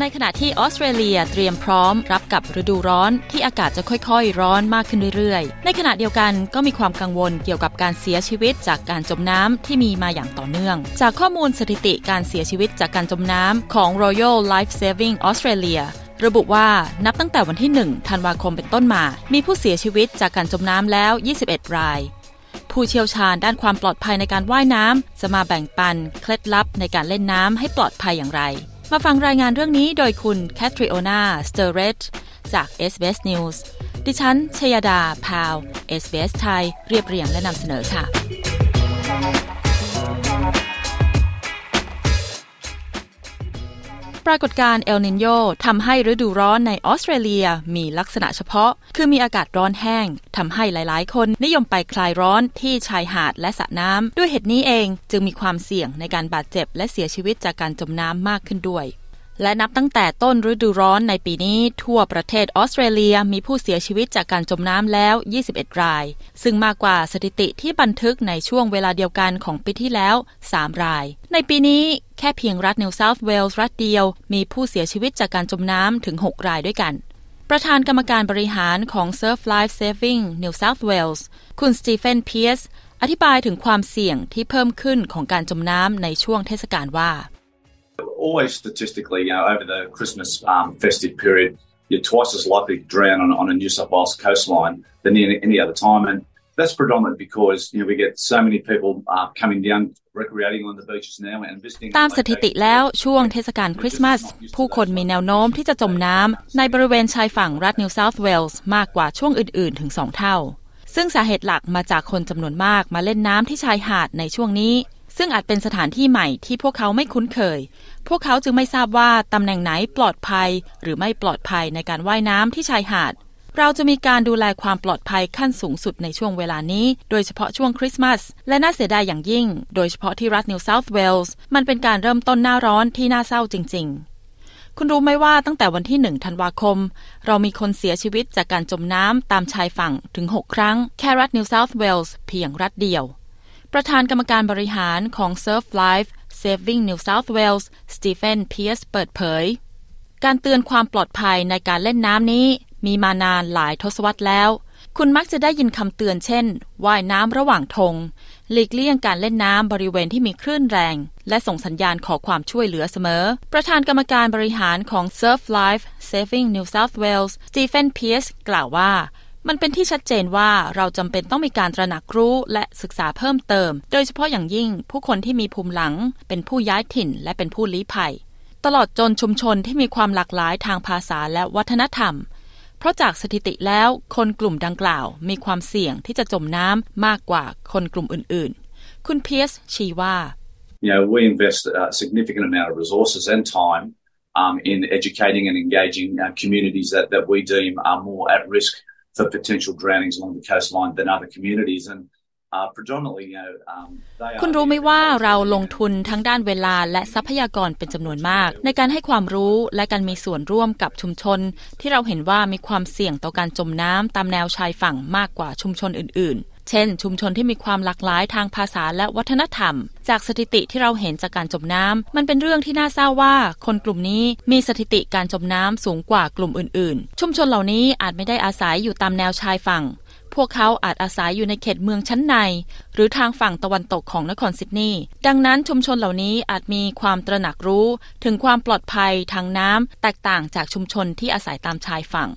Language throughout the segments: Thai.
ในขณะที่ออสเตรเลียเตรียมพร้อมรับกับฤดูร้อนที่อากาศจะค่อยๆร้อนมากขึ้นเรื่อยๆในขณะเดียวกันก็มีความกังวลเกี่ยวกับการเสียชีวิตจากการจมน้ำที่มีมาอย่างต่อเนื่องจากข้อมูลสถิติการเสียชีวิตจากการจมน้ำของ Royal Life Saving Australia ระบุว่านับตั้งแต่วันที่1ธันวาคมเป็นต้นมามีผู้เสียชีวิตจากการจมน้ำแล้ว21รายผู้เชี่ยวชาญด้านความปลอดภัยในการว่ายน้ำจะมาแบ่งปันเคล็ดลับในการเล่นน้ำให้ปลอดภัยอย่างไรมาฟังรายงานเรื่องนี้โดยคุณแคทริโอนา สเตอร์เรตจาก SBS News ดิฉันชยดา พาว SBS ไทยเรียบเรียงและนำเสนอค่ะปรากฏการณ์เอลนินโญทำให้ฤดูร้อนในออสเตรเลียมีลักษณะเฉพาะคือมีอากาศร้อนแห้งทำให้หลายๆคนนิยมไปคลายร้อนที่ชายหาดและสระน้ำด้วยเหตุนี้เองจึงมีความเสี่ยงในการบาดเจ็บและเสียชีวิตจากการจมน้ำมากขึ้นด้วยและนับตั้งแต่ต้นฤดูร้อนในปีนี้ทั่วประเทศออสเตรเลียมีผู้เสียชีวิตจากการจมน้ำแล้ว21รายซึ่งมากกว่าสถิติที่บันทึกในช่วงเวลาเดียวกันของปีที่แล้ว3รายในปีนี้แค่เพียงรัฐ New South Wales รัฐเดียวมีผู้เสียชีวิตจากการจมน้ำถึง6รายด้วยกันประธานกรรมการบริหารของ Surf Life Saving New South Wales คุณ Stephen Pearce อธิบายถึงความเสี่ยงที่เพิ่มขึ้นของการจมน้ำในช่วงเทศกาลว่าAlways statistically, over the Christmas festive period, you're twice as likely to drown on a New South Wales coastline than any other time. And that's predominant because, we get so many people coming down, recreating on the beaches now and visiting. ตามสถิติแล้วช่วงเทศกาลคริสต์มาสผู้คนมีแนวโน้มที่จะจมน้ำในบริเวณชายฝั่งรัฐ New South Wales มากกว่าช่วงอื่นๆถึง2เท่าซึ่งสาเหตุหลักมาจากคนจำนวนมากมาเล่นน้ำที่ชายหาดในช่วงนี้ซึ่งอาจเป็นสถานที่ใหม่ที่พวกเขาไม่คุ้นเคยพวกเขาจึงไม่ทราบว่าตำแหน่งไหนปลอดภัยหรือไม่ปลอดภัยในการว่ายน้ำที่ชายหาดเราจะมีการดูแลความปลอดภัยขั้นสูงสุดในช่วงเวลานี้โดยเฉพาะช่วงคริสต์มาสและน่าเสียดายอย่างยิ่งโดยเฉพาะที่รัฐ New South Wales มันเป็นการเริ่มต้นหน้าร้อนที่น่าเศร้าจริงๆคุณรู้ไหมว่าตั้งแต่วันที่1ธันวาคมเรามีคนเสียชีวิตจากการจมน้ำตามชายฝั่งถึง6ครั้งแค่รัฐ New South Wales เพียงรัฐเดียวประธานกรรมการบริหารของ Surf Life Saving New South Wales Stephen Pearce เปิดเผยการเตือนความปลอดภัยในการเล่นน้ำนี้มีมานานหลายทศวรรษแล้วคุณมักจะได้ยินคำเตือนเช่นว่ายน้ำระหว่างธงหลีกเลี่ยงการเล่นน้ำบริเวณที่มีคลื่นแรงและส่งสัญญาณขอความช่วยเหลือเสมอประธานกรรมการบริหารของ Surf Life Saving New South Wales Stephen Pearce กล่าวว่ามันเป็นที่ชัดเจนว่าเราจำเป็นต้องมีการตระหนักรู้และศึกษาเพิ่มเติมโดยเฉพาะอย่างยิ่งผู้คนที่มีภูมิหลังเป็นผู้ย้ายถิ่นและเป็นผู้ลี้ภัยตลอดจนชุมชนที่มีความหลากหลายทางภาษาและวัฒนธรรมเพราะจากสถิติแล้วคนกลุ่มดังกล่าวมีความเสี่ยงที่จะจมน้ำมากกว่าคนกลุ่มอื่นๆคุณเพียร์สชี้ว่า we invest a significant amount of resources and time in educating and engaging communities that we deem are more at risk for potential drownings along the coastline than other communities and predominantly they are คุณรู้ไหมว่าเราลงทุนทั้งด้านเวลาและทรัพยากรเป็นจำนวนมากในการให้ความรู้และการมีส่วนร่วมกับชุมชนที่เราเห็นว่ามีความเสี่ยงต่อการจมน้ำตามแนวชายฝั่งมากกว่าชุมชนอื่นๆเช่นชุมชนที่มีความหลากหลายทางภาษาและวัฒนธรรมจากสถิติที่เราเห็นจากการจมน้ำมันเป็นเรื่องที่น่าเศร้าว่าคนกลุ่มนี้มีสถิติการจมน้ำสูงกว่ากลุ่มอื่นๆชุมชนเหล่านี้อาจไม่ได้อาศัยอยู่ตามแนวชายฝั่งพวกเขาอาจอาศัยอยู่ในเขตเมืองชั้นในหรือทางฝั่งตะวันตกของนครซิดนีย์ดังนั้นชุมชนเหล่านี้อาจมีความตระหนักรู้ถึงความปลอดภัยทางน้ำแตกต่างจากชุมชนที่อาศัยตามชายฝั่ง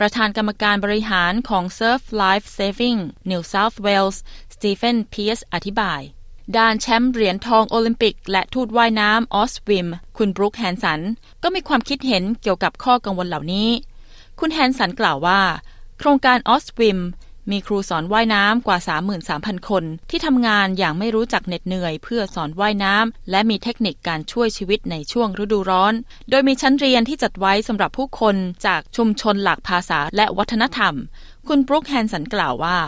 ประธานกรรมการบริหารของ Surf Life Saving New South Wales Stephen Pearce อธิบายด้านแชมป์เหรียญทองโอลิมปิกและทูตว่ายน้ำ AUSTSWIM คุณบรูคแฮนสันก็มีความคิดเห็นเกี่ยวกับข้อกังวลเหล่านี้คุณแฮนสันกล่าวว่าโครงการ AUSTSWIM มีครูสอนว่ายน้ำกว่า 33,000 คนที่ทำงานอย่างไม่รู้จักเหน็ดเหนื่อยเพื่อสอนว่ายน้ำและมีเทคนิคการช่วยชีวิตในช่วงฤดูร้อนโดยมีชั้นเรียนที่จัดไว้สำหรับผู้คนจากชุมชนหลากภาษาและวัฒนธรรมคุณบรูคแฮนสันกล่าวว่า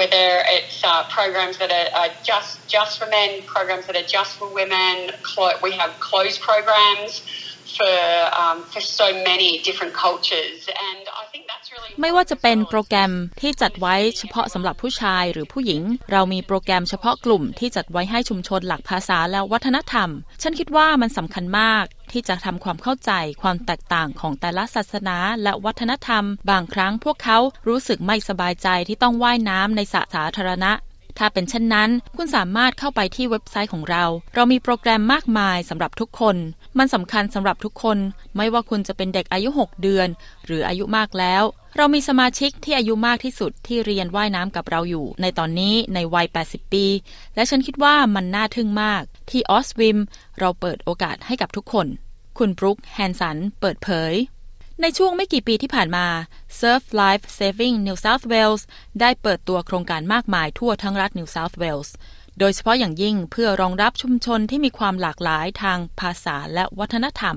whether it's programs that are just for men, programs that are just for women, we have closed programs for so many different cultures and I think that's really ไม่ว่าจะเป็นโปรแกรมที่จัดไว้เฉพาะสำหรับผู้ชายหรือผู้หญิงเรามีโปรแกรมเฉพาะกลุ่มที่จัดไว้ให้ชุมชนหลักภาษาและวัฒนธรรมฉันคิดว่ามันสำคัญมากที่จะทำความเข้าใจความแตกต่างของแต่ละศาสนาและวัฒนธรรมบางครั้งพวกเขารู้สึกไม่สบายใจที่ต้องว่ายน้ำในสระสาธารณะถ้าเป็นเช่นนั้นคุณสามารถเข้าไปที่เว็บไซต์ของเราเรามีโปรแกรมมากมายสำหรับทุกคนมันสำคัญสำหรับทุกคนไม่ว่าคุณจะเป็นเด็กอายุ6เดือนหรืออายุมากแล้วเรามีสมาชิกที่อายุมากที่สุดที่เรียนว่ายน้ำกับเราอยู่ในตอนนี้ในวัย80ปีและฉันคิดว่ามันน่าทึ่งมากที่ AUSTSWIM เราเปิดโอกาสให้กับทุกคนคุณบรูคแฮนสันเปิดเผยในช่วงไม่กี่ปีที่ผ่านมา Surf Life Saving New South Wales ได้เปิดตัวโครงการมากมายทั่วทั้งรัฐ New South Wales โดยเฉพาะอย่างยิ่งเพื่อรองรับชุมชนที่มีความหลากหลายทางภาษาและวัฒนธรรม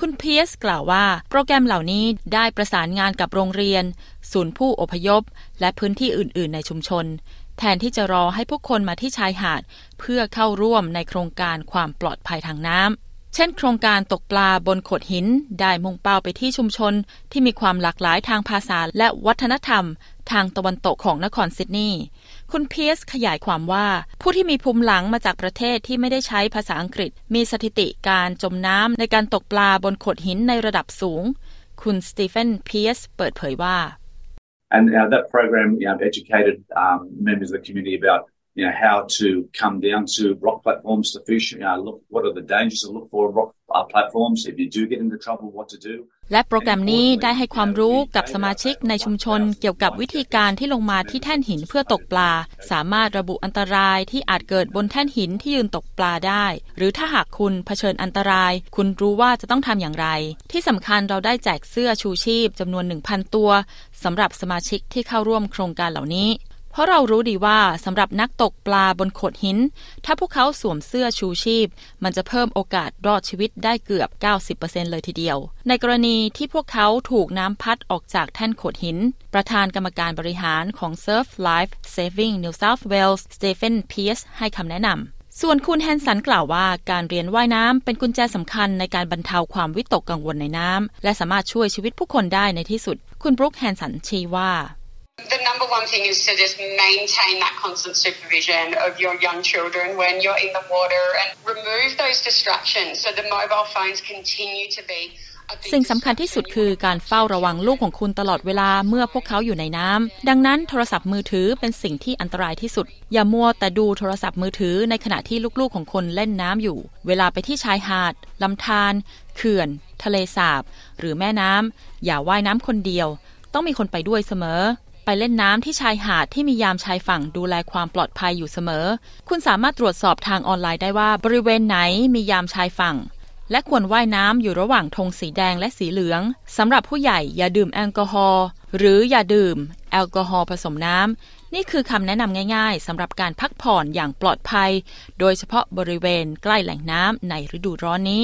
คุณ Pearce กล่าวว่าโปรแกรมเหล่านี้ได้ประสานงานกับโรงเรียนศูนย์ผู้อพยพและพื้นที่อื่นๆในชุมชนแทนที่จะรอให้พวกคนมาที่ชายหาดเพื่อเข้าร่วมในโครงการความปลอดภัยทางน้ำเช่นโครงการตกปลาบนโขดหินได้มุ่งเป้าไปที่ชุมชนที่มีความหลากหลายทางภาษาและวัฒนธรรมทางตะวันตกของนครซิดนีย์คุณเพียร์สขยายความว่าผู้ที่มีภูมิหลังมาจากประเทศที่ไม่ได้ใช้ภาษาอังกฤษมีสถิติการจมน้ำในการตกปลาบนโขดหินในระดับสูงคุณ Stephen Pearce เปิดเผยว่า And that program educated members of the community abouthow to come down to rock platforms to fish, look, what are the dangers to look for on rock platforms, if you do get into trouble, what to do. และโปรแกรมนี้ได้ให้ความรู้กับสมาชิกในชุมชนเกี่ยวกับวิธีการที่ลงมาที่แท่นหินเพื่อตกปลาสามารถระบุอันตรายที่อาจเกิดบนแท่นหินที่ยืนตกปลาได้หรือถ้าหากคุณเผชิญอันตรายคุณรู้ว่าจะต้องทำอย่างไรที่สำคัญเราได้แจกเสื้อชูชีพจำนวน 1,000 ตัวสำหรับสมาชิกที่เข้าร่วมโครงการเหล่านี้เพราะเรารู้ดีว่าสำหรับนักตกปลาบนโขดหินถ้าพวกเขาสวมเสื้อชูชีพมันจะเพิ่มโอกาสรอดชีวิตได้เกือบ 90% เลยทีเดียวในกรณีที่พวกเขาถูกน้ำพัดออกจากแท่นโขดหินประธานกรรมการบริหารของ Surf Life Saving New South Wales Stephen Pearce ให้คำแนะนำส่วนคุณแฮนสันกล่าวว่าการเรียนว่ายน้ำเป็นกุญแจสำคัญในการบรรเทาความวิตกกังวลในน้ำและสามารถช่วยชีวิตผู้คนได้ในที่สุดคุณบรูคแฮนสันชี้ว่าThe number one thing is to just maintain that constant supervision of your young children when you're in the water and remove those distractions so the mobile phones continue to beสิ่งสำคัญที่สุดคือการเฝ้าระวังลูกของคุณตลอดเวลาเมื่อพวกเขาอยู่ในน้ำดังนั้นโทรศัพท์มือถือเป็นสิ่งที่อันตรายที่สุดอย่ามัวแต่ดูโทรศัพท์มือถือในขณะที่ลูกๆของคนเล่นน้ำอยู่เวลาไปที่ชายหาดลำธารเขื่อนทะเลสาบหรือแม่น้ำอย่าว่ายน้ำคนเดียวต้องมีคนไปด้วยเสมอไปเล่นน้ำที่ชายหาดที่มียามชายฝั่งดูแลความปลอดภัยอยู่เสมอคุณสามารถตรวจสอบทางออนไลน์ได้ว่าบริเวณไหนมียามชายฝั่งและควรว่ายน้ำอยู่ระหว่างธงสีแดงและสีเหลืองสำหรับผู้ใหญ่อย่าดื่มแอลกอฮอล์หรืออย่าดื่มแอลกอฮอล์ผสมน้ำนี่คือคำแนะนำง่ายๆสำหรับการพักผ่อนอย่างปลอดภัยโดยเฉพาะบริเวณใกล้แหล่งน้ำในฤดูร้อนนี้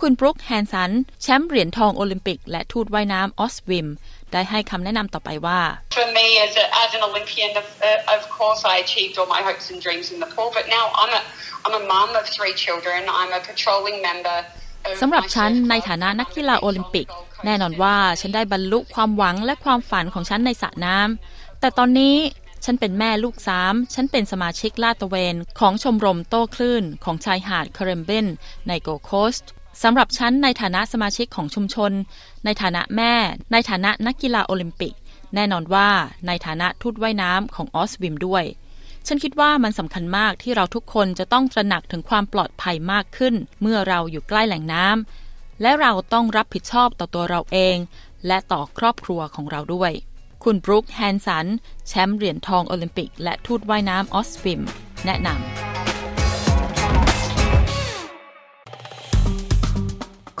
คุณบรูคแฮนสันแชมป์เหรียญทองโอลิมปิกและทูตว่ายน้ำAUSTSWIMได้ให้คำแนะนำต่อไปว่า For me as an Olympian of course I achieved all my hopes and dreams in the pool but now I'm a mum of 3 children I'm a patrolling member สำหรับฉันในฐานะนักกีฬาโอลิมปิกแน่นอนว่าฉันได้บรรลุความหวังและความฝันของฉันในสระน้ำแต่ตอนนี้ฉันเป็นแม่ลูก3ฉันเป็นสมาชิกลาดตระเวนของชมรมโต้คลื่นของชายหาดคาริมเบนในโกลด์โคสต์สำหรับฉันในฐานะสมาชิกของชุมชนในฐานะแม่ในฐานะนักกีฬาโอลิมปิกแน่นอนว่าในฐานะทูตว่ายน้ำของAUSTSWIMด้วยฉันคิดว่ามันสำคัญมากที่เราทุกคนจะต้องตระหนักถึงความปลอดภัยมากขึ้นเมื่อเราอยู่ใกล้แหล่งน้ำและเราต้องรับผิดชอบต่อตัวเราเองและต่อครอบครัวของเราด้วยคุณบรูคแฮนสันแชมป์เหรียญทองโอลิมปิกและทูตว่ายน้ำAUSTSWIMแนะนำ